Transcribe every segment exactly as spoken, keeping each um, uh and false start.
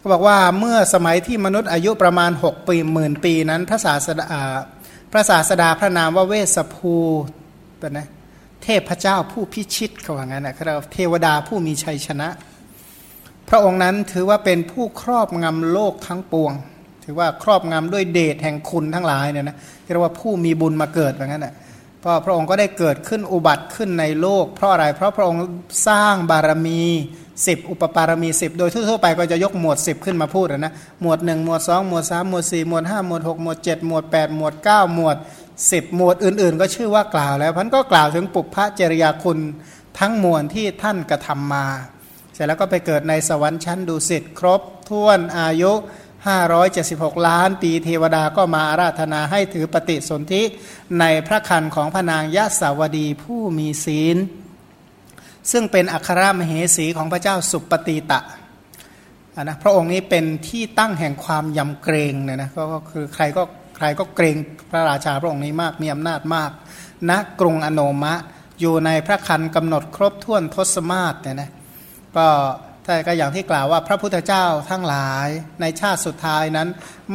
ก็บอกว่าเมื่อสมัยที่มนุษย์อายุประมาณหกปีหมื่นปีนั้นพระศาสดาพระศาสดาพระนามว่าเวสภูเป็นนะเทพเจ้าผู้พิชิตเขาว่างั้นนะเราเทวดาผู้มีชัยชนะพระองค์นั้นถือว่าเป็นผู้ครอบงำโลกทั้งปวงถือว่าครอบงำด้วยเดชแห่งคุณทั้งหลายเนี่ยนะเรียกว่าผู้มีบุญมาเกิดว่างั้นนะเพราะพระองค์ก็ได้เกิดขึ้นอุบัติขึ้นในโลกเพราะอะไรเพราะพระองค์สร้างบารมีสิบอุปปารมีสิบโดยทั่วๆไปก็จะยกหมวดสิบขึ้นมาพูดนะหมวดหนึ่งหมวดสองหมวดสามหมวดสี่หมวดห้าหมวดหกหมวดเจ็ดหมวดแปดหมวดเก้าหมวดสิบหมวดอื่นๆก็ชื่อว่ากล่าวแล้วพันก็กล่าวถึงปุพพจริยาคุณทั้งมวลที่ท่านกระทำมาเสร็จแล้วก็ไปเกิดในสวรรค์ชั้นดุสิตครบถ้วนอายุห้าร้อยเจ็ดสิบหกล้านปีเทวดาก็มาอาราธนาให้ถือปฏิสนธิในพระครรภ์ของพระนางยสาวดีผู้มีศีลซึ่งเป็นอัครมเหสีของพระเจ้าสุปฏิตะนะพระองค์นี้เป็นที่ตั้งแห่งความยำเกรงเนี่ยนะก็คือใครก็ใครก็เกรงพระราชาพระองค์นี้มากมีอำนาจมากณนะกรุงอโนมะอยู่ในพระครรภ์กำหนดครบถ้วนทศมาศเนี่ยนะก็แต่ก็อย่างที่กล่าวว่าพระพุทธเจ้าทั้งหลายในชาติสุดท้ายนั้น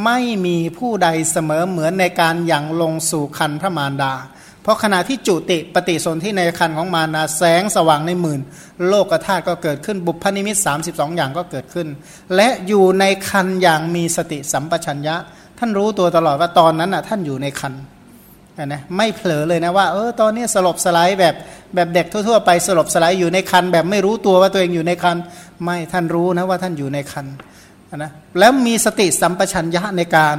ไม่มีผู้ใดเสมอเหมือนในการหยั่งลงสู่ครรภ์พระมารดาเพราะขณะที่จุติปฏิสนธิในครรภ์ของมารดาแสงสว่างในหมื่นโลกธาตุก็เกิดขึ้นบุพนิมิตสามสิบสองอย่างก็เกิดขึ้นและอยู่ในครรภ์อย่างมีสติสัมปชัญญะท่านรู้ตัวตลอดว่าตอนนั้นน่ะท่านอยู่ในครรภ์นะไม่เผลอเลยนะว่าเออตอนนี้สลบสลายแบบแบบเด็กทั่วๆไปสลบสลายอยู่ในครรภ์แบบไม่รู้ตัวว่าตัวเองอยู่ในครรภ์ไม่ท่านรู้นะว่าท่านอยู่ในครรภ์นะแล้วมีสติสัมปชัญญะในการ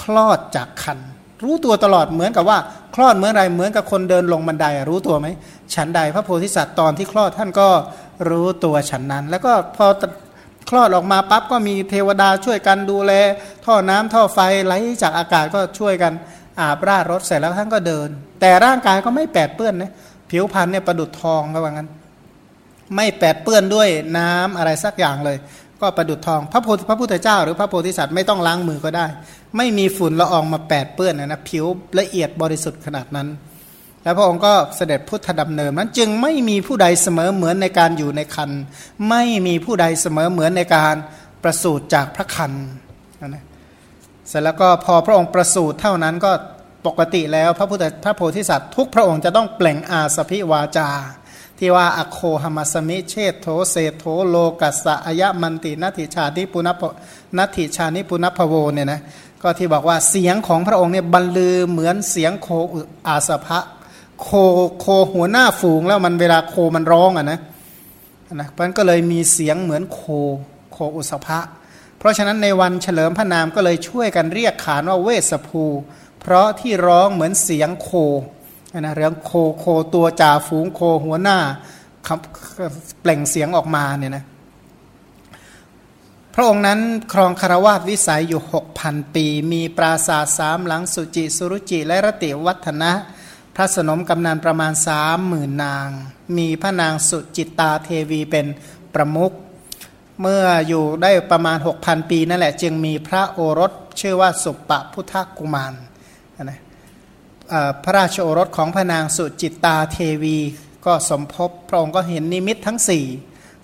คลอดจากครรภ์รู้ตัวตลอดเหมือนกับว่าคลอดเมื่อไรเหมือนกับคนเดินลงบันไดรู้ตัวไหมฉันใดพระโพธิสัตว์ตอนที่คลอดท่านก็รู้ตัวฉันนั้นแล้วก็พอคลอดออกมาปั๊บก็มีเทวดาช่วยกันดูแลท่อน้ำท่อไฟไหลจากอากาศก็ช่วยกันอาบราดรถเสร็จแล้วท่านก็เดินแต่ร่างกายก็ไม่แปดเปื้อนนะผิวพรรณเนี่ยประดุจทองก็ว่างั้นไม่แปดเปื้อนด้วยน้ำอะไรสักอย่างเลยก็ประดุจทองพระโพธิพระพุทธเจ้าหรือพระโพธิสัตว์ไม่ต้องล้างมือก็ได้ไม่มีฝุ่นละอองมาแปดเปื้อนนะนะผิวละเอียดบริสุทธิ์ขนาดนั้นแล้วพระองค์ก็เสด็จพุทธดำเนินนั้นจึงไม่มีผู้ใดเสมอเหมือนในการอยู่ในครรภ์ไม่มีผู้ใดเสมอเหมือนในการประสูติจากพระครรภ์นะเสร็จแล้วก็พอพระองค์ประสูติเท่านั้นก็ปกติแล้วพระพุทธพระโพธิสัตว์ทุกพระองค์จะต้องเปล่งอาสพิวาจาที่ว่าอโคหมัสมิเชตโธเศโธโลกัสสะอายะมันตินัตถิชานิปุณพนัตถิชานิปุณพโวเนี่ยนะก็ที่บอกว่าเสียงของพระองค์เนี่ยบรรลือเหมือนเสียงโคอาสพะโคโคหัวหน้าฝูงแล้วมันเวลาโคมันร้องอ่ะนะนะเพราะฉะนั้นก็เลยมีเสียงเหมือนโคโคอุสภะเพราะฉะนั้นในวันเฉลิมพระนามก็เลยช่วยกันเรียกขานว่าเวสภูเพราะที่ร้องเหมือนเสียงโคนะเรื่องโคโคตัวจ่าฝูงโคหัวหน้าเปล่งเสียงออกมาเนี่ยนะพระองค์นั้นครองคฤหัสถ์วิสัยอยู่ หกพัน ปีมีปราสาทสามหลังสุจิสุรุจิและรติวัฒนะพระสนมกำนันประมาณ สามหมื่น นางมีพระนางสุจิตตาเทวีเป็นประมุขเมื่ออยู่ได้ประมาณ หกพัน ปีนั่นแหละจึงมีพระโอรสชื่อว่าสุปปพุทธกุมารนะพระราชโอรสของพระนางสุจิตตาเทวีก็สมภพพระองค์ก็เห็นนิมิตทั้งสี่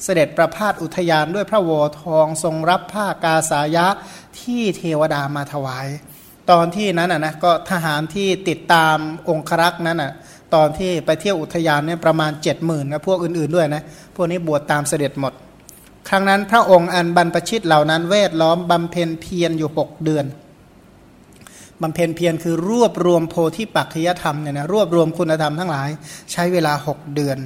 เสด็จประพาสอุทยานด้วยพระวอทองทรงรับผ้ากาสายะที่เทวดามาถวายตอนที่นั้นอ่ะนะก็ทหารที่ติดตามองครักษ์นั้นอ่ะตอนที่ไปเที่ยวอุทยานเนี่ยประมาณ เจ็ดหมื่น นะพวกอื่นๆด้วยนะพวกนี้บวชตามเสด็จหมดครั้งนั้นพระองค์อันบรรพชิตเหล่านั้นเวทล้อมบำเพ็ญเพียรอยู่หกเดือนบำเพ็ญเพียรคือรวบรวมโพธิปักขิยธรรมเนี่ยนะรวบรวมคุณธรรมทั้งหลายใช้เวลาหกเดือน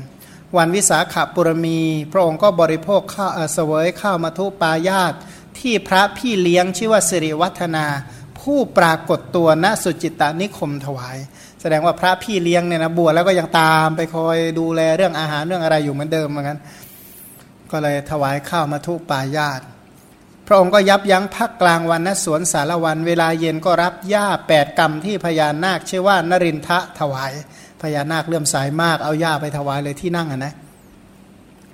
วันวิสาขบุรมีพระองค์ก็บริโภคข้าวเสวยข้าวมัทุปายาตที่พระพี่เลี้ยงชื่อว่าสิริวัฒนาผู้ปรากฏตัวณสุจิตตนิคมถวายแสดงว่าพระพี่เลี้ยงเนี่ยนะบวชแล้วก็ยังตามไปคอยดูแลเรื่องอาหารเรื่องอะไรอยู่เหมือนเดิมเหมือนกันก็เลยถวายข้าวมัทุปายาตพระองค์ก็ยับยั้งพักกลางวันณสวนสารวันเวลาเย็นก็รับหญ้าแปดกรัมที่พญานาคชื่อว่านรินทะถวายพญานาคเลื่อมสายมากเอาหญ้าไปถวายเลยที่นั่งอ่ะนะ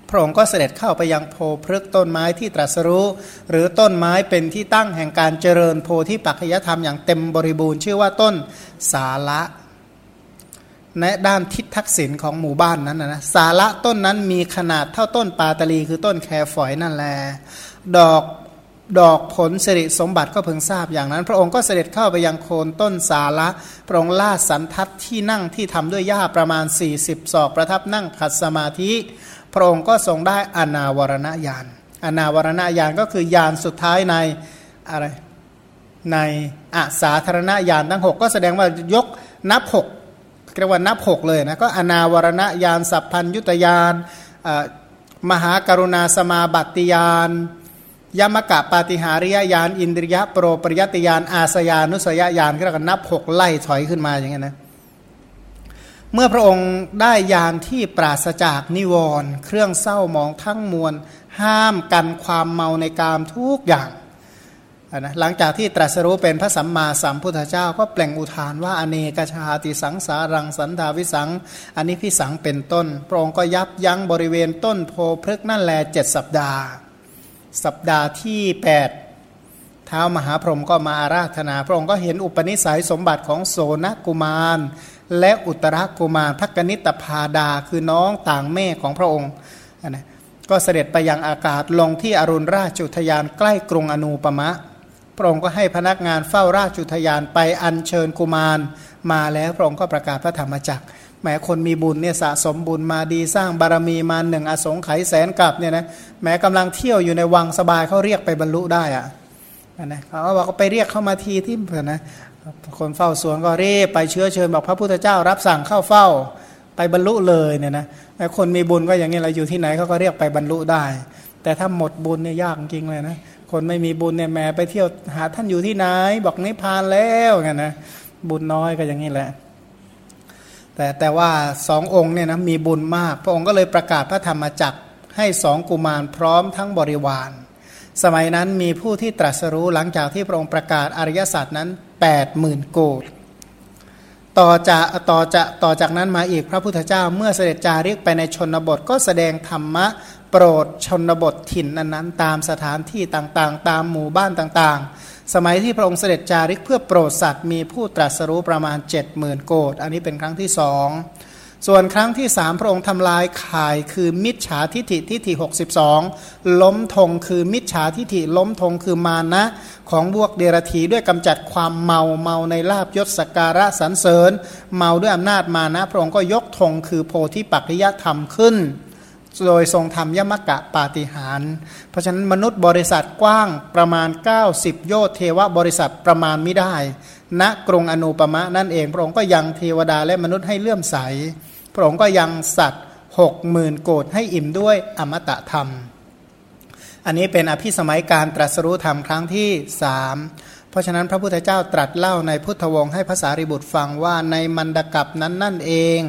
พระองค์ก็เสด็จเข้าไปยังโพพฤกษ์ต้นไม้ที่ตรัสรู้หรือต้นไม้เป็นที่ตั้งแห่งการเจริญโพธิปักขิยธรรมอย่างเต็มบริบูรณ์ชื่อว่าต้นสาละณด้านทิศทักษิณของหมู่บ้านนั้นนะสาละต้นนั้นมีขนาดเท่าต้นปาตลีคือต้นแคฝอยนั่นแลดอก ดอกผลสิริสมบัติก็เพิ่งทราบอย่างนั้นพระองค์ก็เสด็จเข้าไปยังโคนต้นสาละพระองค์ลาดสันทัดที่นั่งที่ทำด้วยหญ้าประมาณสี่สิบศอกประทับนั่งขัดสมาธิพระองค์ก็ทรงได้อนาวรณญาณอนาวรณญาณก็คือญาณสุดท้ายในอะไรในอสาธารณญาณทั้งหกก็แสดงว่ายกนับหกเรียกว่านับหกเลยนะก็อนาวรณญาณสัพพัญญุตญาณมหากรุณาสมาบัติญาณยมกะปาติหาริยญาณอินทรียโปรปริยติญาณอาสยานุสยญาณก็แล้วกันนับหกไล่ถอยขึ้นมาอย่างนี้นะเมื่อพระองค์ได้ญาณที่ปราศจากนิวรณ์เครื่องเศร้ามองทั้งมวลห้ามกันความเมาในกามทุกอย่างนะหลังจากที่ตรัสรู้เป็นพระสัมมาสัมพุทธเจ้าก็เปล่งอุทานว่าอเนกชาติสังสารังสันดาวิสังอนิพิสังเป็นต้นพระองค์ก็ยับยั้งบริเวณต้นโพพฤกษ์นั่นแลเจ็ดสัปดาห์สัปดาห์ที่แปดเท้ามหาพรหมก็มาอาราธนาพระองค์ก็เห็นอุปนิสัยสมบัติของโสนกุมารและอุตรกุมารภักนิตพาดาคือน้องต่างแม่ของพระองค์นะก็เสด็จไปยังอากาศลงที่อรุณราชอุทยานใกล้กรุงอนูปมะพระองค์ก็ให้พนักงานเฝ้าราชอุทยานไปอัญเชิญกุมารมาแล้วพระองค์ก็ประกาศพระธรรมจักรแม้คนมีบุญเนี่ยสะสมบุญมาดีสร้างบารมีมาหนึ่งอสงไขยแสนกลับเนี่ยนะแม้กำลังเที่ยวอยู่ในวังสบายเขาเรียกไปบรรลุได้อ่ะนะเขาบอกเขาไปเรียกเข้ามาทีที่เถอะนะคนเฝ้าสวนก็เรียบไปเชื้อเชิญบอกพระพุทธเจ้ารับสั่งเข้าเฝ้าไปบรรลุเลยเนี่ยนะแม้คนมีบุญก็อย่างนี้เราอยู่ที่ไหนเขาก็เรียกไปบรรลุได้แต่ถ้าหมดบุญเนี่ยยากจริงเลยนะคนไม่มีบุญเนี่ยแม้ไปเที่ยวหาท่านอยู่ที่ไหนบอกนิพพานแล้วไงนะบุญน้อยก็อย่างนี้แหละแต่แต่ว่าสององค์เนี่ยนะมีบุญมากพระองค์ก็เลยประกาศพระธรรมจักรให้สองกุมารพร้อมทั้งบริวารสมัยนั้นมีผู้ที่ตรัสรู้หลังจากที่พระองค์ประกาศอริยสัจนั้น แปดหมื่น โกฏต่อจะต่อจะต่อจากนั้นมาอีกพระพุทธเจ้าเมื่อเสด็จจาริกไปในชนบทก็แสดงธรรมะโปรดชนบทถิ่นนั้นๆตามสถานที่ต่างๆตามหมู่บ้านต่างๆสมัยที่พระองค์เสด็จจาริกเพื่อโปรดสัตว์มีผู้ตรัสรู้ประมาณ เจ็ดหมื่น โกฏอันนี้เป็นครั้งที่สองส่วนครั้งที่สามพระองค์ทำลายข่ายคือมิจฉาทิฐิทิฐิหกสิบสองล้มธงคือมิจฉาทิฐิล้มธงคือมานะของพวกเดรัจฉีด้วยกำจัดความเมาเมาในลาภยศสักการะสรรเสริญเมาด้วยอำนาจมานะพระองค์ก็ยกธงคือโพธิปักขิยธรรมขึ้นโดยทรงทำยมกะปาฏิหาริย์เพราะฉะนั้นมนุษย์บริษัทกว้างประมาณเก้าสิบโยชน์เทวบริษัทประมาณไม่ได้ณกรุงอนูปมะนั่นเองพระองค์ก็ยังเทวดาและมนุษย์ให้เลื่อมใสพระองค์ก็ยังสัตว์ หกหมื่น โกฏให้อิ่มด้วยอมตะธรรมอันนี้เป็นอภิสมัยการตรัสรู้ธรรมครั้งที่สามเพราะฉะนั้นพระพุทธเจ้าตรัสเล่าในพุทธวงศ์ให้พระสารีบุตรฟังว่าในมันดกัปนั้นนั่นเอง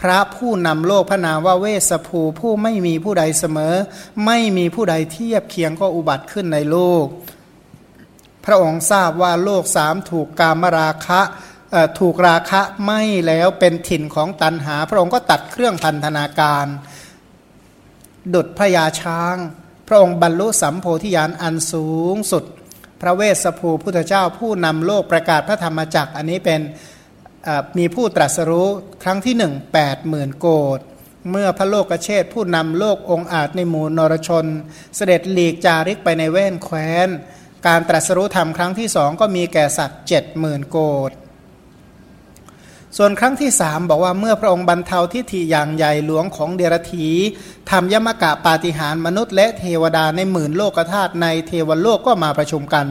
พระผู้นำโลกพระนามว่าเวสภูผู้ไม่มีผู้ใดเสมอไม่มีผู้ใดเทียบเคียงก็อุบัติขึ้นในโลกพระองค์ทราบว่าโลกสามถูกกามราคะถูกราคะไม่แล้วเป็นถิ่นของตันหาพระองค์ก็ตัดเครื่องพันธนาการดุจพญาช้างพระองค์บรรลุสัมโพธิญาณอันสูงสุดพระเวสสภูพุทธเจ้าผู้นำโลกประกาศพระธรรมจักรอันนี้เป็นมีผู้ตรัสรู้ครั้งที่หนึ่งแปดหมื่นโกฏเมื่อพระโลกเชษฐ์ผู้นำโลกองอาจในหมู่นรชนเสด็จหลีกจาริกไปในแว่นแคว้นการตรัสรู้ธรรมครั้งที่สองก็มีแก่สัตว์เจ็ดหมื่นโกฏส่วนครั้งที่สามบอกว่าเมื่อพระองค์บรรเทาทิฏฐิอย่างใหญ่หลวงของเดรัจฉีทำยมกะปาฏิหาริย์มนุษย์และเทวดาในหมื่นโลกธาตุในเทวโลกก็มาประชุมกัน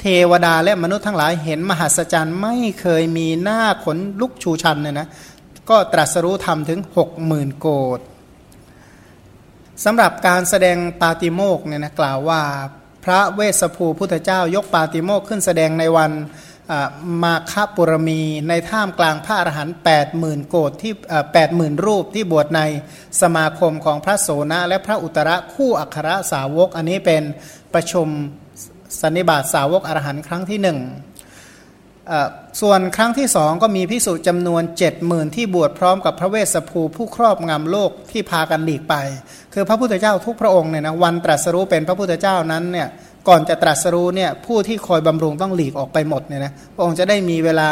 เทวดาและมนุษย์ทั้งหลายเห็นมหัศจรรย์ไม่เคยมีหน้าขนลุกชูชันเนี่ยนะก็ตรัสรู้ธรรมถึง หกหมื่น โกฏสำหรับการแสดงปาติโมกข์เนี่ยนะกล่าวว่าพระเวสสภูพุทธเจ้ายกปาติโมกข์ขึ้นแสดงในวันมาฆปุรมีในท่ามกลางพระอรหันต์ แปดหมื่น โกฏที่ แปดหมื่น รูปที่บวชในสมาคมของพระโสนะและพระอุตระคู่อัครสาวกอันนี้เป็นประชุมสันนิบาตสาวกอรหันต์ครั้งที่หนึ่งส่วนครั้งที่สองก็มีภิกษุจำนวน เจ็ดหมื่น ที่บวชพร้อมกับพระเวสสภูผู้ครอบงำโลกที่พากันหลีกไปคือพระพุทธเจ้าทุกพระองค์เนี่ยนะวันตรัสรู้เป็นพระพุทธเจ้านั้นเนี่ยก่อนจะตรัสรู้เนี่ยผู้ที่คอยบำรุงต้องหลีกออกไปหมดเนี่ยนะพระองค์จะได้มีเวลา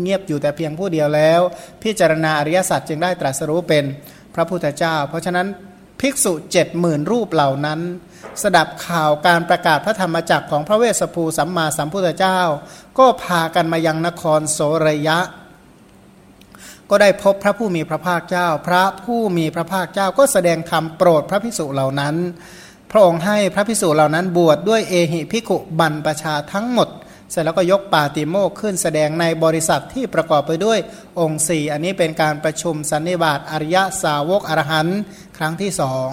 เงียบอยู่แต่เพียงผู้เดียวแล้วพิจารณาอริยสัจจึงได้ตรัสรู้เป็นพระพุทธเจ้าเพราะฉะนั้น ภิกษุ เจ็ดหมื่น รูปเหล่านั้นสดับข่าวการประกาศพระธรรมจักรของพระเวสสภูสัมมาสัมพุทธเจ้าก็พากันมายังนครโสระยะก็ได้พบพระผู้มีพระภาคเจ้าพระผู้มีพระภาคเจ้าก็แสดงธรรมโปรดพระภิกษุเหล่านั้นพระองค์ให้พระภิกษุเหล่านั้นบวช ด, ด้วยเอหิภิกขุบัณฑปชาทั้งหมดเสร็จแล้วก็ยกปาติโมกข์ขึ้นแสดงในบริษัทที่ประกอบไปด้วยองค์สี่อันนี้เป็นการประชุมสันนิบาตอริยสาวกอรหันต์ครั้งที่สอง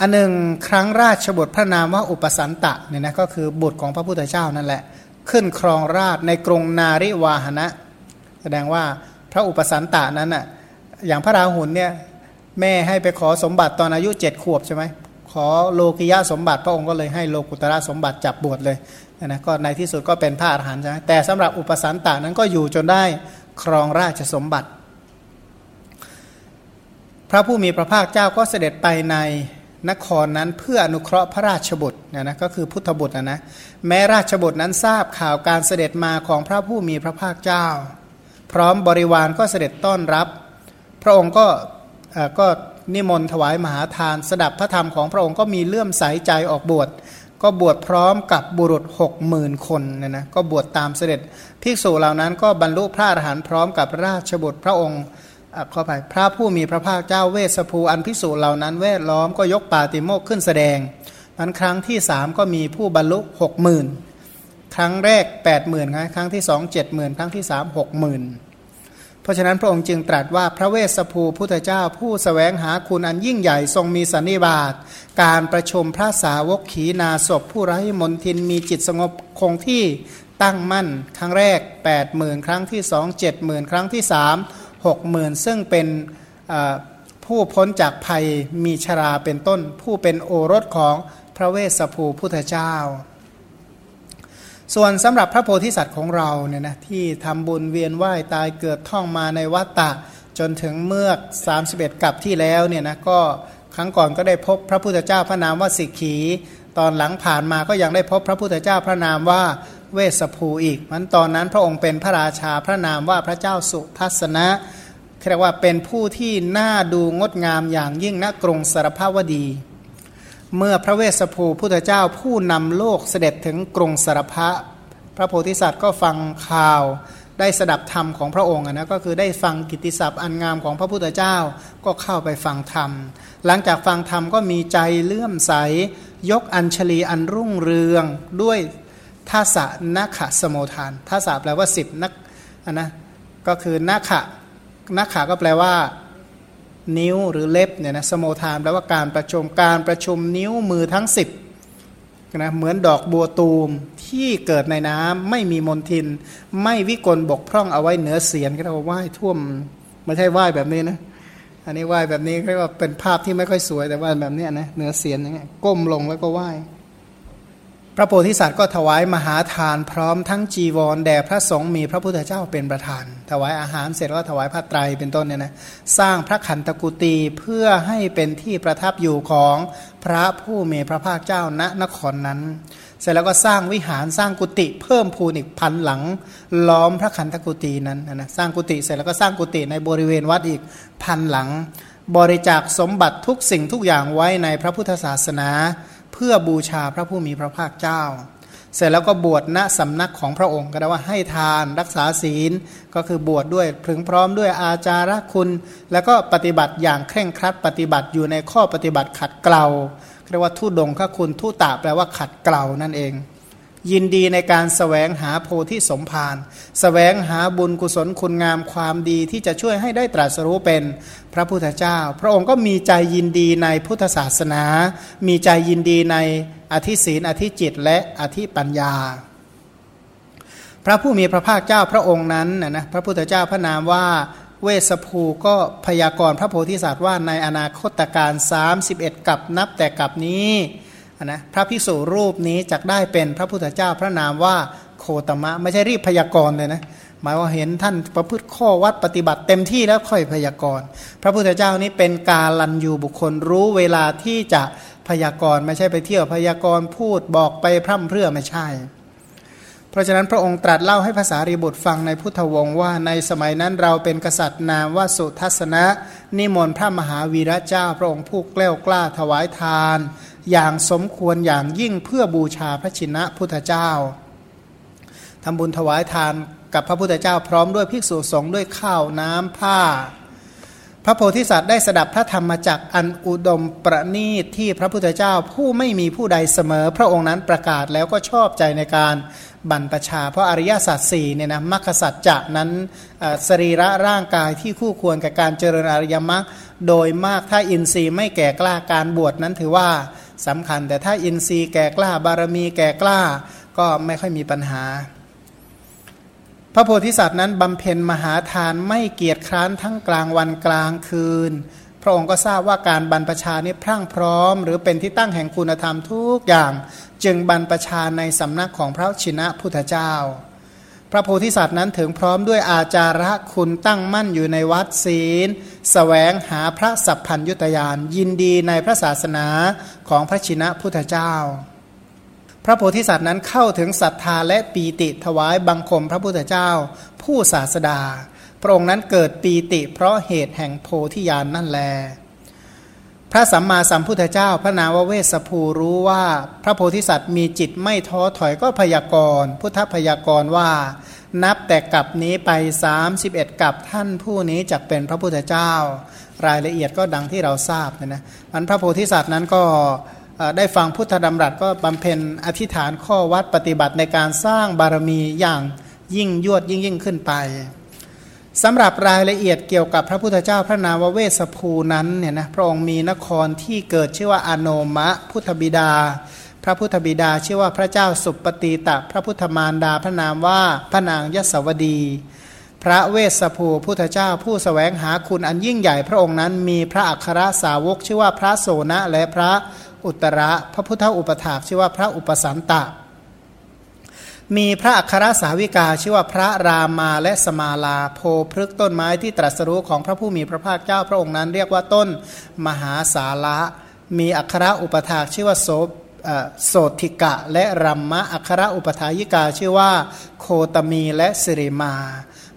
อันหนึ่งครั้งราชบุตรพระนามว่าอุปสันตะเนี่ยนะก็คือบุตรของพระพุทธเจ้านั่นแหละขึ้นครองราชในกรุงนาริวาหนะแสดงว่าพระอุปสันตะนั้นอ่ะอย่างพระราหุลเนี่ยแม่ให้ไปขอสมบัติตอนอายุเจ็ดขวบใช่ไหมขอโลกิยะสมบัติพระองค์ก็เลยให้โลกุตระสมบัติจับบวชเลยนะก็ในที่สุดก็เป็นพระอรหันต์ใช่ไหมแต่สำหรับอุปสันตะนั้นก็อยู่จนได้ครองราชสมบัติพระผู้มีพระภาคเจ้าก็เสด็จไปในนครนั้นเพื่ออนุเคราะห์พระราชบุตรนะนะก็คือพุทธบุตรนะนะแม้ราชบุตรนั้นทราบข่าวการเสด็จมาของพระผู้มีพระภาคเจ้าพร้อมบริวารก็เสด็จต้อนรับพระองค์ก็ก็นิมนต์ถวายมหาทานสดับพระธรรมของพระองค์ก็มีเลื่อมใสใจออกบวชก็บวชพร้อมกับบุรุษ หกหมื่น คนเนี่ยนะก็บวชตามเสด็จภิกษุเหล่านั้นก็บรรลุพระอรหันต์พร้อมกับราชบุตรพระองค์ขอไปพระผู้มีพระภาคเจ้าเวสสภูอันภิกษุเหล่านั้นแวดล้อมก็ยกปาติโมกข์ขึ้นแสดงนั้นครั้งที่สามก็มีผู้บรรลุ หกหมื่น ครั้งแรก แปดหมื่น นะครั้งที่สอง เจ็ดหมื่น ครั้งที่สาม หกหมื่นเพราะฉะนั้นพระองค์จึงตรัสว่าพระเวสสภูพุทธเจ้าผู้แสวงหาคุณอันยิ่งใหญ่ทรงมีสันนิบาตการประชุมพระสาวกขีณาสพผู้ไร้มนทินมีจิตสงบคงที่ตั้งมั่นครั้งแรก แปดหมื่น ครั้งที่สอง เจ็ดหมื่น ครั้งที่สาม หกหมื่น ซึ่งเป็นผู้พ้นจากภัยมีชราเป็นต้นผู้เป็นโอรสของพระเวสสภูพุทธเจ้าส่วนสำหรับพระโพธิสัตว์ของเราเนี่ยนะที่ทำบุญเวียนว่ายตายเกิดท่องมาในวัฏฏะจนถึงเมื่อสามสิบเอ็ดกัปที่แล้วเนี่ยนะก็ครั้งก่อนก็ได้พบพระพุทธเจ้าพระนามว่าสิกขีตอนหลังผ่านมาก็ยังได้พบพระพุทธเจ้าพระนามว่าเวสสภูอีกมันตอนนั้นพระองค์เป็นพระราชาพระนามว่าพระเจ้าสุทัสสนะเรียกว่าเป็นผู้ที่น่าดูงดงามอย่างยิ่งณกรุงสารภาวดีเมื่อพระเวสสภูพุทธเจ้าผู้นำโลกเสด็จถึงกรุงสารพะพระโพธิสัตว์ก็ฟังข่าวได้สดับธรรมของพระองค์นะก็คือได้ฟังกิตติศัพท์อันงามของพระพุทธเจ้าก็เข้าไปฟังธรรมหลังจากฟังธรรมก็มีใจเลื่อมใสยกอัญชลีอันรุ่งเรืองด้วยทัสสะนัคขสมุทฐานทัสสะแปลว่าสิบนักนะก็คือนัคขะนัคขะก็แปลว่านิ้วหรือเล็บเนี่ยนะสโมทานแปลว่าการประชุมการประชุมนิ้วมือทั้งสิบนะเหมือนดอกบัวตูมที่เกิดในน้ำไม่มีมลทินไม่วิกลบกพร่องเอาไว้เหนือเสียนก็เราไหว้ท่วมไม่ใช่ไหว้แบบนี้นะอันนี้ไหว้แบบนี้เรียกว่าเป็นภาพที่ไม่ค่อยสวยแต่ว่าแบบนี้นะเหนือเสียนอย่างเงี้ยก้มลงแล้วก็ไหว้พระโพธิสัตว์ก็ถวายมหาทานพร้อมทั้งจีวรแด่พระสงฆ์มีพระพุทธเจ้าเป็นประธานถวายอาหารเสร็จแล้วถวายผ้าไตรเป็นต้นเนี่ยนะสร้างพระขันธกุฏิเพื่อให้เป็นที่ประทับอยู่ของพระผู้มีพระภาคเจ้าณนครนั้นเสร็จแล้วก็สร้างวิหารสร้างกุฏิเพิ่มพูนอีกพันหลังล้อมพระขันธกุฏินั้นนะสร้างกุฏิเสร็จแล้วก็สร้างกุฏิในบริเวณวัดอีกพันหลังบริจาคสมบัติทุกสิ่งทุกอย่างไว้ในพระพุทธศาสนาเพื่อบูชาพระผู้มีพระภาคเจ้าเสร็จแล้วก็บวชณสำนักของพระองค์ก็ได้ว่าให้ทานรักษาศีลก็คือบวชด้วยพึงพร้อมด้วยอาจารคุณแล้วก็ปฏิบัติอย่างเคร่งครัดปฏิบัติอยู่ในข้อปฏิบัติขัดเกลาเรียกว่าทุดงคคุณทุตะแปลว่าขัดเกลานั่นเองยินดีในการแสวงหาโพธิสมภารแสวงหาบุญกุศลคุณงามความดีที่จะช่วยให้ได้ตรัสรู้เป็นพระพุทธเจ้าพระองค์ก็มีใจยินดีในพุทธศาสนามีใจยินดีในอธิศีลอธิจิตและอธิปัญญาพระผู้มีพระภาคเจ้าพระองค์นั้นนะนะพระพุทธเจ้าพระนามว่าเวสสภูก็พยากรณ์พระโพธิสัตว์ว่าในอนาคตการสามสิบเอ็ดกัปนับแต่กัปนี้นะพระภิกษุรูปนี้จักได้เป็นพระพุทธเจ้าพระนามว่าโคตมะไม่ใช่รีบพยากรณ์เลยนะหมายว่าเห็นท่านประพฤติข้อวัดปฏิบัติเต็มที่แล้วค่อยพยากรณ์พระพุทธเจ้านี้เป็นกาลัญญูบุคคลรู้เวลาที่จะพยากรณ์ไม่ใช่ไปเที่ยวพยากรณ์พูดบอกไปพร่ำเพรื่อไม่ใช่ ราะฉะนั้นพระองค์ตรัสเล่าให้ภาษารีบุตรฟังในพุทธวงศ์ว่าในสมัยนั้นเราเป็นกษัตริย์นามว่าสุทัศนะนิมนต์พระมหาวีระเจ้าพระองค์ผู้แกล้วกล้าถวายทานอย่างสมควรอย่างยิ่งเพื่อบูชาพระชินะพุทธเจ้าทำบุญถวายทานกับพระพุทธเจ้าพร้อมด้วยภิกษุสงฆ์ด้วยข้าวน้ำผ้าพระโพธิสัตว์ได้สดับพระธรรมจักรอันอุดมประณีตที่พระพุทธเจ้าผู้ไม่มีผู้ใดเสมอพระองค์นั้นประกาศแล้วก็ชอบใจในการบรรพชาเพราะอริยสัจสี่เนี่ยนะมรรคสัจจะนั้นสรีระร่างกายที่คู่ควรกับการเจริญอริยมรรคโดยมากถ้าอินทรีย์ไม่แก่กล้าการบวชนั้นถือว่าสำคัญแต่ถ้าอินทรีย์แก่กล้าบารมีแก่กล้าก็ไม่ค่อยมีปัญหาพระโพธิสัตว์นั้นบำเพ็ญมหาทานไม่เกียจคร้านทั้งกลางวันกลางคืนพระองค์ก็ทราบว่าการบรรพชานี้พรั่งพร้อมหรือเป็นที่ตั้งแห่งคุณธรรมทุกอย่างจึงบรรพชาในสำนักของพระชินะพุทธเจ้าพระโพธิสัตว์นั้นถึงพร้อมด้วยอาจาระคุณตั้งมั่นอยู่ในวัดศีลแสวงหาพระสัพพัญญุตญาณยินดีในพระศาสนาของพระชินะพุทธเจ้าพระโพธิสัตว์นั้นเข้าถึงศรัทธาและปีติถวายบังคมพระพุทธเจ้าผู้ศาสดาพระองค์นั้นเกิดปีติเพราะเหตุแห่งโพธิญาณนั่นแลพระสัมมาสัมพุทธเจ้าพระนามวเวสภูรู้ว่าพระโพธิสัตว์มีจิตไม่ท้อถอยก็พยากรณ์พุทธพยากรณ์ว่านับแต่กลับนี้ไปสามสิบเอ็ดกลับท่านผู้นี้จักเป็นพระพุทธเจ้ารายละเอียดก็ดังที่เราทราบนะนะอันพระโพธิสัตว์นั้นก็ได้ฟังพุทธดำรัสก็บำเพ็ญอธิษฐานข้อวัดปฏิบัติในการสร้างบารมีอย่างยิ่งยวดยิ่งยิ่งขึ้นไปสำหรับรายละเอียดเกี่ยวกับพระพุทธเจ้าพระนามวเวสภูนั้นเนี่ยนะพระองค์มีนครที่เกิดชื่อว่าอโนมะพุทธบิดาพระพุทธบิดาชื่อว่าพระเจ้าสุปฏิตะพระพุทธมารดาพระนามว่าพระนางยศวดีพระเวสสภูพุทธเจ้าผู้แสวงหาคุณอันยิ่งใหญ่พระองค์นั้นมีพระอัครสาวกชื่อว่าพระโสณะและพระอุตระพระพุทธอุปถากชื่อว่าพระอุปสันตะมีพระอัครสาวิกาชื่อว่าพระรามาและสมาลาโพพฤกษ์ต้นไม้ที่ตรัสรู้ของพระผู้มีพระภาคเจ้าพระองค์นั้นเรียกว่าต้นมหาสาละมีอัครอุปถากชื่อว่าโสโสติกะและรัมมะอัครอุปถายิกาชื่อว่าโคตมีและสิริมา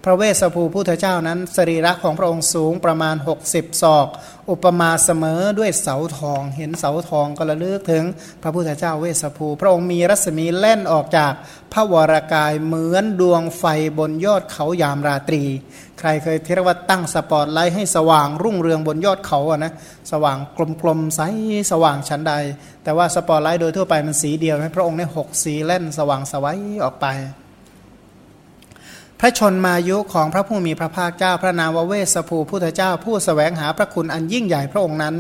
พระเวสสภูพุทธเจ้านั้นสรีระของพระองค์สูงประมาณหกสิบศอกอุปมาเสมอด้วยเสาทองเห็นเสาทองก็ระลึกถึงพระพุทธเจ้าเวสสภูพระองค์มีรัศมีแล่นออกจากพระวรากายเหมือนดวงไฟบนยอดเขายามราตรีใครเคยที่เรียกว่าตั้งสปอตไลท์ให้สว่างรุ่งเรืองบนยอดเขาอ่ะนะสว่างกลมๆใสสว่างชั้นใดแต่ว่าสปอตไลท์โดยทั่วไปมันสีเดียวนะพระองค์ในหกสีแล่นสว่างสวัยออกไปพระชนมายุของพระผู้มีพระภาคเจ้าพระนามวเวสสภูพุทธเจ้าผู้แสวงหาพระคุณอันยิ่งใหญ่พระองค์นั้น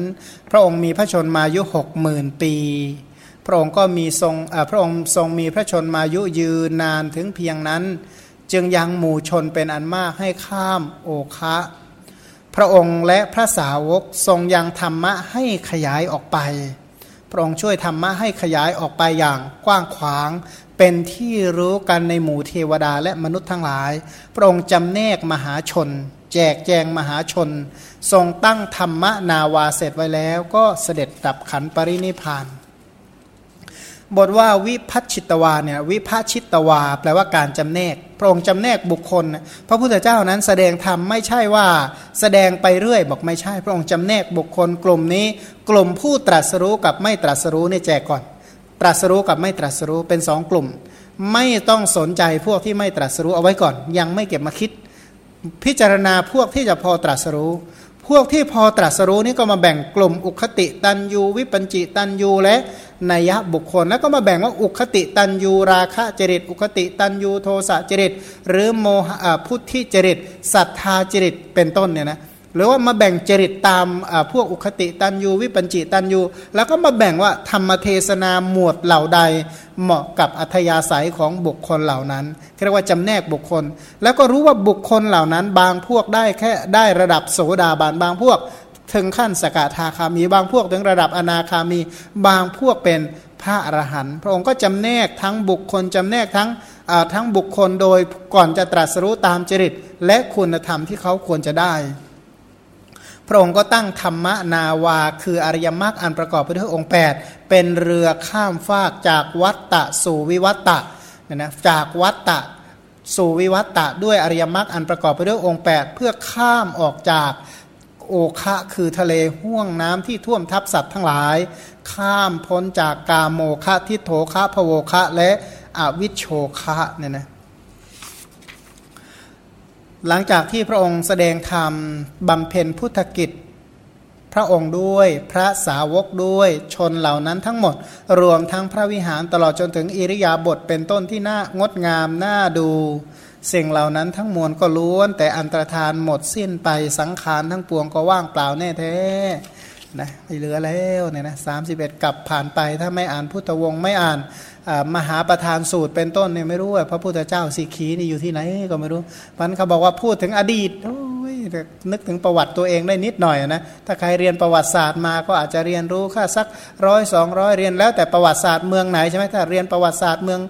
พระองค์มีพระชนมายุ หกหมื่น ปีพระองค์ก็มีทรงพระองค์ทรงมีพระชนมายุยืนนานถึงเพียงนั้นจึงยังหมู่ชนเป็นอันมากให้ข้ามโอคะพระองค์และพระสาวกทรงยังธรรมะให้ขยายออกไปพระองค์ช่วยธรรมะให้ขยายออกไปอย่างกว้างขวางเป็นที่รู้กันในหมู่เทวดาและมนุษย์ทั้งหลายพระองค์จำแนกมหาชนแจกแจงมหาชนทรงตั้งธรรมนาวาเสร็จไว้แล้วก็เสด็จดับขันปรินิพพานบทว่าวิภัชชิตวาเนี่ยวิภัชชิตวาแปลว่าการจำแนกพระองค์จำแนกบุคคลพระพุทธเจ้านั้นแสดงธรรมไม่ใช่ว่าแสดงไปเรื่อยบอกไม่ใช่พระองค์จำแนกบุคคลกลุ่มนี้กลุ่มผู้ตรัสรู้กับไม่ตรัสรู้เนี่ยแจกก่อนตรัสรู้กับไม่ตรัสรู้เป็นสองกลุ่มไม่ต้องสนใจพวกที่ไม่ตรัสรู้เอาไว้ก่อนยังไม่เก็บมาคิดพิจารณาพวกที่จะพอตรัสรู้พวกที่พอตรัสรู้นี่ก็มาแบ่งกลุ่มอุคติตันยูวิปัญจิตันยูและนัยยะบุคคลแล้วก็มาแบ่งว่าอุคติตันยูราคะจริตอุคติตันยูโทสะจริตหรือโมหะพุทธิจริตศรัทธาจริตเป็นต้นเนี่ยนะหรือว่ามาแบ่งจริตตามพวกอุคติตันยูวิปัญจิตันยูแล้วก็มาแบ่งว่าธรรมเทศนาหมวดเหล่าใดเหมาะกับอัธยาศัยของบุคคลเหล่านั้นเรียกว่าจำแนกบุคคลแล้วก็รู้ว่าบุคคลเหล่านั้นบางพวกได้แค่ได้ระดับโสดาบันบางพวกถึงขั้นสกทาคามีบางพวกถึงระดับอนาคามีบางพวกเป็นพระอรหันต์พระองค์ก็จำแนกทั้งบุคคลจำแนกทั้งทั้งบุคคลโดยก่อนจะตรัสรู้ตามจริตและคุณธรรมที่เขาควรจะได้พระองค์ก็ตั้งธรรมนาวาคืออริยมรรคอันประกอบไปด้วยองค์แปดเป็นเรือข้ามฟากจากวัฏฏะสู่วิวัฏฏะ เนี่ยนะจากวัฏฏะสู่วิวัฏฏะด้วยอริยมรรคอันประกอบไปด้วยองค์แปดเพื่อข้ามออกจากโอคะคือทะเลห่วงน้ำที่ท่วมทับสัตว์ทั้งหลายข้ามพ้นจากกามโมคะทิโถคะภโวคะและอวิชโชคะเนี่ยนะหลังจากที่พระองค์แสดงธรรมบำเพ็ญพุทธกิจพระองค์ด้วยพระสาวกด้วยชนเหล่านั้นทั้งหมดรวมทั้งพระวิหารตลอดจนถึงอิริยาบถเป็นต้นที่น่างดงามน่าดูสิ่งเหล่านั้นทั้งมวลก็ล้วนแต่อันตรธานหมดสิ้นไปสังขารทั้งปวงก็ว่างเปล่าแน่แท้นะไม่เหลือแล้วเนี่ยนะสามสิบเอ็ดกลับผ่านไปถ้าไม่อ่านพุทธวงศ์ไม่อ่านมหาประธานสูตรเป็นต้นเนี่ยไม่รู้ว่าพระพุทธเจ้าสีขีนี่อยู่ที่ไหนก็ไม่รู้มันเขาบอกว่าพูดถึงอดีตโอ้ยนึกถึงประวัติตัวเองได้นิดหน่อยนะถ้าใครเรียนประวัติศาสตร์มาก็อาจจะเรียนรู้ค่าสักร้อยสองร้อยเรียนแล้วแต่ประวัติศาสตร์เมืองไหนใช่ไหมถ้าเรียนประวัติศาสตร์เมือง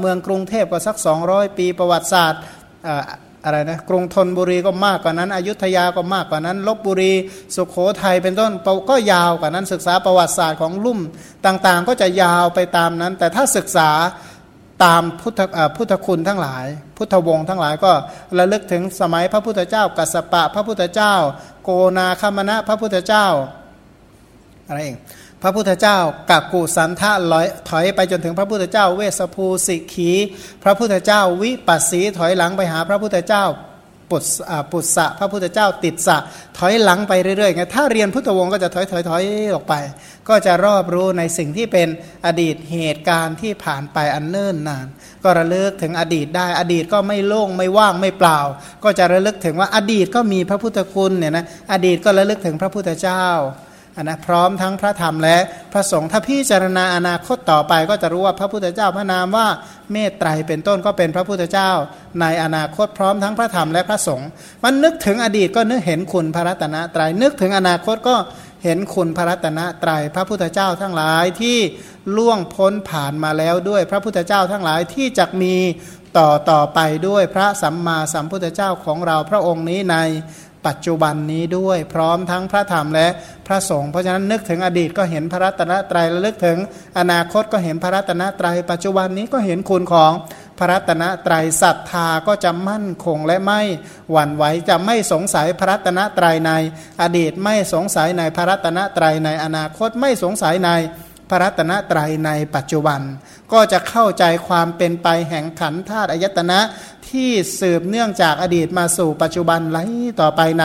เมืองกรุงเทพก็สักสองร้อยปีประวัติศาสตร์อะไรนะกรุงธนบุรีก็มากกว่านั้นอยุธยาก็มากกว่านั้นลพบุรีสุโขทัยเป็นต้นก็ยาวกว่านั้นศึกษาประวัติศาสตร์ของลุ่มต่างๆก็จะยาวไปตามนั้นแต่ถ้าศึกษาตามพุทธพุทธคุณทั้งหลายพุทธวงศ์ทั้งหลายก็ระลึกถึงสมัยพระพุทธเจ้ากัสสปะพระพุทธเจ้าโกนาคมนะพระพุทธเจ้าอะไรเองพระพุทธเจ้ากักกุสันทะลอยถอยไปจนถึงพระพุทธเจ้าเวสสภูสิขีพระพุทธเจ้าวิปัสสีถอยหลังไปหาพระพุทธเจ้าปุสปุสสะพระพุทธเจ้าติสสะถอยหลังไปเรื่อยๆไงถ้าเรียนพุทธวงศ์ก็จะถอยๆถอยออกไปก็จะรอบรู้ในสิ่งที่เป็นอดีตเหตุการณ์ที่ผ่านไปอันเนิ่นนานก็ระลึกถึงอดีตได้อดีตก็ไม่โล่งไม่ว่างไม่เปล่าก็จะระลึกถึงว่าอดีตก็มีพระพุทธคุณเนี่ยนะอดีตก็ระลึกถึงพระพุทธเจ้าอันนะพร้อมทั้งพระธรรมและพระสงฆ์ถ้าพิจารณาอนาคตต่อไปก็จะรู้ว่าพระพุทธเจ้าพระนามว่าเมตไตรเป็นต้นก็เป็นพระพุทธเจ้าในอนาคตพร้อมทั้งพระธรรมและพระสงฆ์มันนึกถึงอดีตก็นึกเห็นคุณพระรัตนตรัยนึกถึงอนาคตก็เห็นคุณพระรัตนตรัยพระพุทธเจ้าทั้งหลายที่ล่วงพ้นผ่านมาแล้วด้วยพระพุทธเจ้าทั้งหลายที่จักมีต่อต่อไปด้วยพระสัมมาสัมพุทธเจ้าของเราพระองค์นี้ในปัจจุบันนี้ด้วยพร้อมทั้งพระธรรมและพระสงฆ์เพราะฉะนั้นนึกถึงอดีตก็เห็นพระรัตนตรัยและนึกถึงอนาคตก็เห็นพระรัตนตรัยปัจจุบันนี้ก็เห็นคุณของพระรัตนตรัยศรัทธาก็จะมั่นคงและไม่หวั่นไหวจะไม่สงสัยพระรัตนตรัยในอดีตไม่สงสัยในพระรัตนตรัยในอนาคตไม่สงสัยในพระรัตนตรัยในปัจจุบันก็จะเข้าใจความเป็นไปแห่งขันธ์ธาตุอายตนะที่สืบเนื่องจากอดีตมาสู่ปัจจุบันไหลต่อไปใน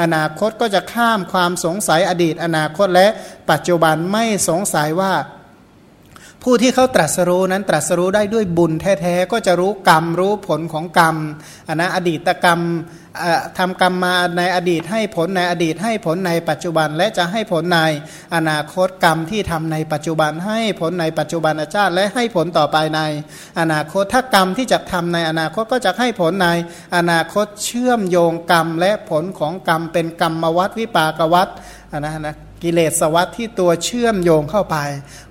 อนาคตก็จะข้ามความสงสัยอดีตอนาคตและปัจจุบันไม่สงสัยว่าผู้ที่เขาตรัสรู้นั้นตรัสรู้ได้ด้วยบุญแท้ๆก็จะรู้กรรมรู้ผลของกรรมอนะอดีตกรรมทำกรรมมาในอดีตให้ผลในอดีตให้ผลในปัจจุบันและจะให้ผลในอนาคตกรรมที่ทำในปัจจุบันให้ผลในปัจจุบันชาติและให้ผลต่อไปในอนาคตถ้ากรรมที่จะทำในอนาคตก็จะให้ผลในอนาคตเชื่อมโยงกรรมและผลของกรรมเป็นกรรมวัฏวิปากวัฏนะนะกิเลสวัฏที่ตัวเชื่อมโยงเข้าไป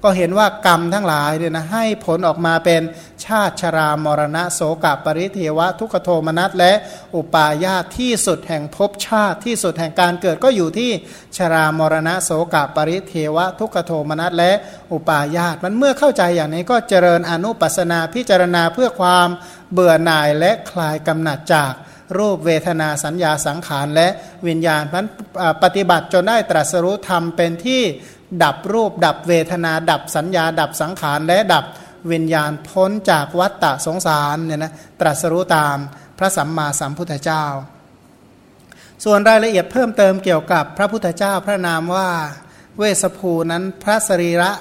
ก็เห็นว่ากรรมทั้งหลายเนี่ยนะให้ผลออกมาเป็นชาติชรามรณะโศกปริเทวะทุกขโทมนัสและอุปาญาสที่สุดแห่งภพชาติที่สุดแห่งการเกิดก็อยู่ที่ชรามรณะโศกปริเทวะทุกขโทมนัสและอุปาญาสมันเมื่อเข้าใจอย่างนี้ก็เจริญอนุปัสสนาพิจารณาเพื่อความเบื่อหน่ายและคลายกำหนัดจากรูปเวทนาสัญญาสังขารและวิญญาณนั้นปฏิบัติจนได้ตรัสรู้ธรรมเป็นที่ดับรูปดับเวทนาดับสัญญาดับสังขารและดับวิญญาณพ้นจากวัฏฏะสงสารเนี่ยนะตรัสรู้ตามพระสัมมาสัมพุทธเจ้าส่วนรายละเอียดเพิ่มเติมเกี่ยวกับพระพุทธเจ้าพระนามว่าเวสสภูนั้นพระสรีระ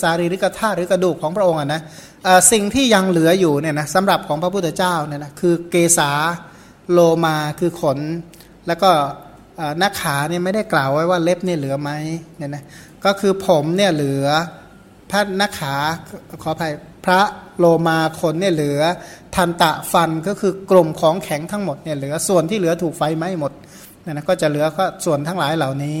สรีริกธาตุหรือกระดูกของพระองค์นะสิ่งที่ยังเหลืออยู่เนี่ยนะสำหรับของพระพุทธเจ้าเนี่ยนะคือเกศาโลมาคือขนแล้วก็หน้าขาเนี่ยไม่ได้กล่าวไว้ว่าเล็บเนี่ยเหลือไหมเนี่ยนะก็คือผมเนี่ยเหลือพระหน้าขาขออภัยพระโลมาขนเนี่ยเหลือทันตะฟันก็คือกลุ่มของแข็งทั้งหมดเนี่ยเหลือส่วนที่เหลือถูกไฟไหม้หมดเนี่ยนะก็จะเหลือก็ส่วนทั้งหลายเหล่านี้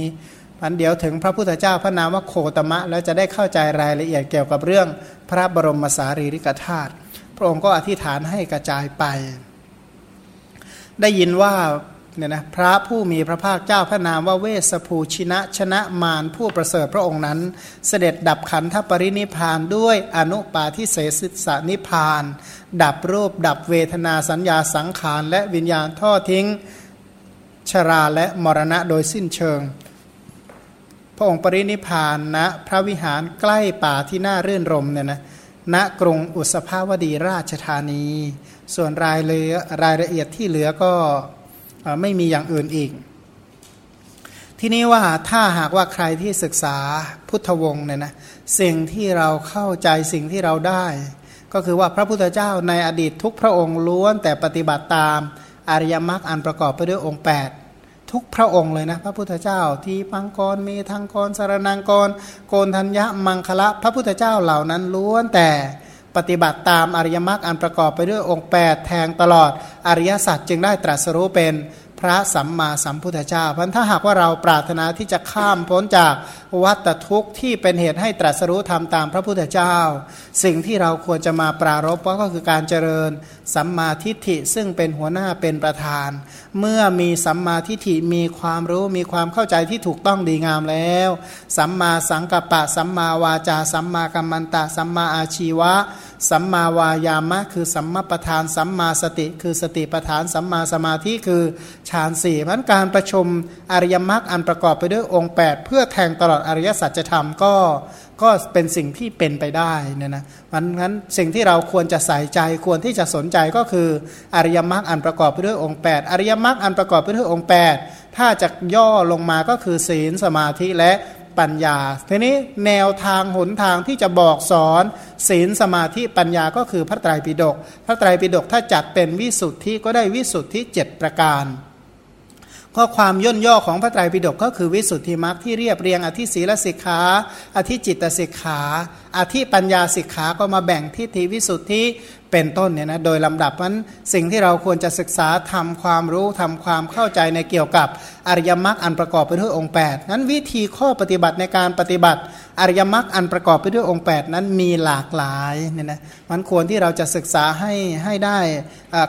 อันเดียวถึงพระพุทธเจ้าพระนามว่าโคตมะแล้วจะได้เข้าใจรายละเอียดเกี่ยวกับเรื่องพระบรมสารีริกธาตุพระองค์ก็อธิษฐานให้กระจายไปได้ยินว่า เนี่ยนะพระผู้มีพระภาคเจ้าพระนามว่าเวสภูชินะชนะมารผู้ประเสริฐพระองค์นั้นเสด็จดับขันธปรินิพพานด้วยอนุปาทิเสสนิพพานดับรูปดับเวทนาสัญญาสังขารและวิญญาณทอดทิ้งชราและมรณะโดยสิ้นเชิงพระองค์ปรินิพพานณพระวิหารใกล้ป่าที่น่ารื่นรมเนี่ยนะณกรุงอุสภาวดีราชธานีส่วนรายเลยรายละเอียดที่เหลือก็ไม่มีอย่างอื่นอีกที่นี้ว่าถ้าหากว่าใครที่ศึกษาพุทธวงศ์เนี่ยนะสิ่งที่เราเข้าใจสิ่งที่เราได้ก็คือว่าพระพุทธเจ้าในอดีตทุกพระองค์ล้วนแต่ปฏิบัติตามอริยมรรคอันประกอบไปด้วยองค์แปดทุกพระองค์เลยนะพระพุทธเจ้าทีปังกรเมธังกรสารนังกรโกณทัญญมังคละพระพุทธเจ้าเหล่านั้นล้วนแต่ปฏิบัติตามอริยมรรคอันประกอบไปด้วยองค์แปดแทงตลอดอริยสัจจึงได้ตรัสรู้เป็นพระสัมมาสัมพุทธเจ้าเพราะถ้าหากว่าเราปรารถนาที่จะข้ามพ้นจากวัฏทุกข์ที่เป็นเหตุให้ตรัสรู้ธรรมตามพระพุทธเจ้าสิ่งที่เราควรจะมาปรารภก็คือการเจริญสัมมาทิฏฐิซึ่งเป็นหัวหน้าเป็นประธานเมื่อมีสัมมาทิฏฐิมีความรู้มีความเข้าใจที่ถูกต้องดีงามแล้วสัมมาสังกัปปะสัมมาวาจาสัมมากัมมันตะสัมมาอาชีวะสัมมาวายามะคือสัมมาประธานสัมมาสติคือสติประธานสัมมาสมาธิคือฌานสี่เพราะการประชุมอริยมรรคอันประกอบไปด้วยองค์แปดเพื่อแทงตลอดอริยสัจธรรมก็ก็เป็นสิ่งที่เป็นไปได้เนี่ยนะมันงั้นสิ่งที่เราควรจะใส่ใจควรที่จะสนใจก็คืออริยมรรคอันประกอบไปด้วยองค์แปดอริยมรรคอันประกอบไปด้วยองค์แปดถ้าจะย่อลงมาก็คือศีลสมาธิและปัญญาทีนี้แนวทางหนทางที่จะบอกสอนศีลสมาธิปัญญาก็คือพระไตรปิฎกพระไตรปิฎกถ้าจัดเป็นวิสุทธิก็ได้วิสุทธิเจ็ดประการข้อความย่นย่อของพระไตรปิฎกก็คือวิสุทธิมรรคที่เรียบเรียงอธิศีลสิกขาอธิจิตตสิกขาอธิปัญญาสิกขาก็มาแบ่งทิฏฐิวิสุทธิเป็นต้นเนี่ยนะโดยลำดับนั้นสิ่งที่เราควรจะศึกษาทำความรู้ทำความเข้าใจในเกี่ยวกับอริยมรรคอันประกอบไปด้วยองค์แปดนั้นวิธีข้อปฏิบัติในการปฏิบัติอริยมรรคอันประกอบไปด้วยองค์แปดนั้นมีหลากหลายเนี่ยนะมันควรที่เราจะศึกษาให้ให้ได้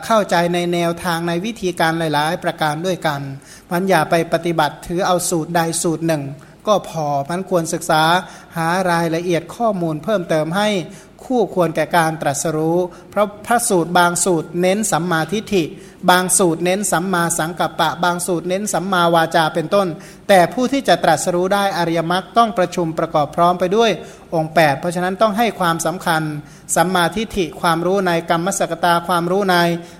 เข้าใจในแนวทางในวิธีการหลายๆประการด้วยกันมันอย่าไปปฏิบัติถือเอาสูตรใดสูตรหนึ่งก็พอมันควรศึกษาหารายละเอียดข้อมูลเพิ่มเติมให้คู่ควรแก่การตรัสรู้เพราะพระสูตรบางสูตรเน้นสัมมาทิฏฐิบางสูตรเน้นสัมมาสังกัปปะบางสูตรเน้นสัมมาวาจาเป็นต้นแต่ผู้ที่จะตรัสรู้ได้อริยมรรคต้องประชุมประกอบพร้อมไปด้วยองค์แปดเพราะฉะนั้นต้องให้ความสำคัญสัมมาทิฏฐิความรู้ในกรรมสักตาความรู้ใน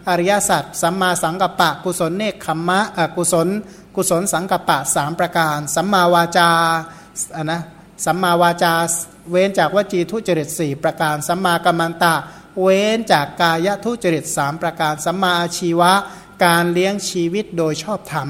อริยสัจสัมมาสังกัปปะกุศลเนกขัมมะกุศลกุศลสังกัปปะสามประการสัมมาวาจาอะนะสัมมาวาจาเว้นจากวจีทุจริตสี่ประการสัมมากัมมันตะเว้นจากกายทุจริตสามประการสัมมาอาชีวะการเลี้ยงชีวิตโดยชอบธรรม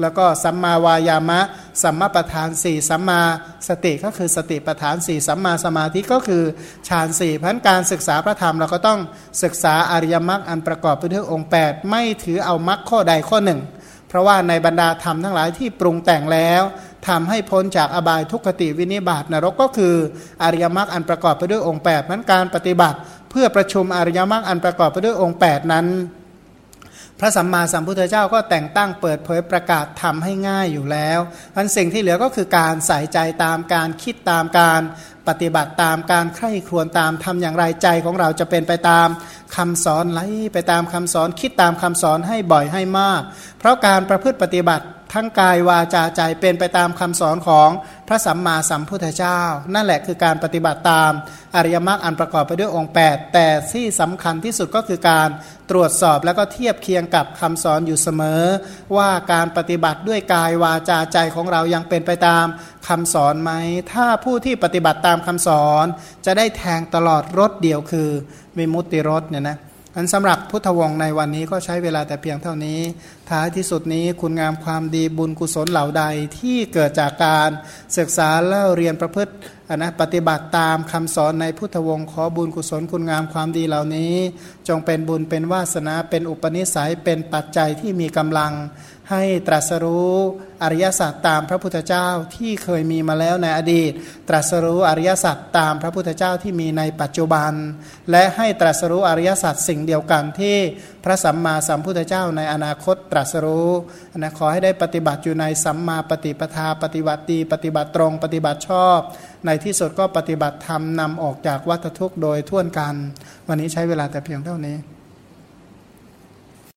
แล้วก็สัมมาวายามะสัมมาประธานสี่สัมมาสติก็คือสติประธานสี่สัมมาสมาธิก็คือฌานสี่เพราะการศึกษาพระธรรมเราก็ต้องศึกษาอริยมรรคอันประกอบไปด้วยองค์แปดไม่ถือเอามรรคข้อใดข้อหนึ่งเพราะว่าในบรรดาธรรมทั้งหลายที่ปรุงแต่งแล้วทำให้พ้นจากอบายทุกขติวินิบาตนรกก็คืออริยมรรคอันประกอบไปด้วยองค์แปดนั้นการปฏิบัติเพื่อประชุมอริยมรรคอันประกอบไปด้วยองค์แปดนั้นพระสัมมาสัมพุทธเจ้าก็แต่งตั้งเปิดเผยประกาศทำให้ง่ายอยู่แล้วอันสิ่งที่เหลือก็คือการใส่ใจตามการคิดตามการปฏิบัติตามการใคร่ครวญตามทำอย่างไรใจของเราจะเป็นไปตามคำสอนไหลไปตามคำสอนคิดตามคำสอนให้บ่อยให้มากเพราะการประพฤติปฏิบัติทั้งกายวาจาใจเป็นไปตามคำสอนของพระสัมมาสัมพุทธเจ้านั่นแหละคือการปฏิบัติตามอริยมรรคอันประกอบไปด้วยองค์แปดแต่ที่สำคัญที่สุดก็คือการตรวจสอบแล้วก็เทียบเคียงกับคำสอนอยู่เสมอว่าการปฏิบัติด้วยกายวาจาใจของเรายังเป็นไปตามคำสอนไหมถ้าผู้ที่ปฏิบัติตามคำสอนจะได้แทงตลอดรสเดียวคือวิมุตติรสเนี่ยนะอันสำหรับพุทธวงศ์ในวันนี้ก็ใช้เวลาแต่เพียงเท่านี้ท้ายที่สุดนี้คุณงามความดีบุญกุศลเหล่าใดที่เกิดจากการศึกษาเล่าเรียนประพฤติอนะปฏิบัติตามคำสอนในพุทธวงศ์ขอบุญกุศลคุณงามความดีเหล่านี้จงเป็นบุญเป็นวาสนาเป็นอุปนิสัยเป็นปัจจัยที่มีกำลังให้ตรัสรู้อริยสัจตามพระพุทธเจ้าที่เคยมีมาแล้วในอดีตตรัสรู้อริยสัจตามพระพุทธเจ้าที่มีในปัจจุบันและให้ตรัสรู้อริยสัจสิ่งเดียวกันที่ พระสัมมาสัมพุทธเจ้าในอนาคตตรัสรู้นะขอให้ได้ปฏิบัติอยู่ในสัมมาปฏิปทาปฏิบัติดีปฏิบัติตรงปฏิบัติชอบในที่สุดก็ปฏิบัติธรรมนำออกจากวัฏทุกข์โดยทั่วกันวันนี้ใช้เวลาแต่เพียงเท่านี้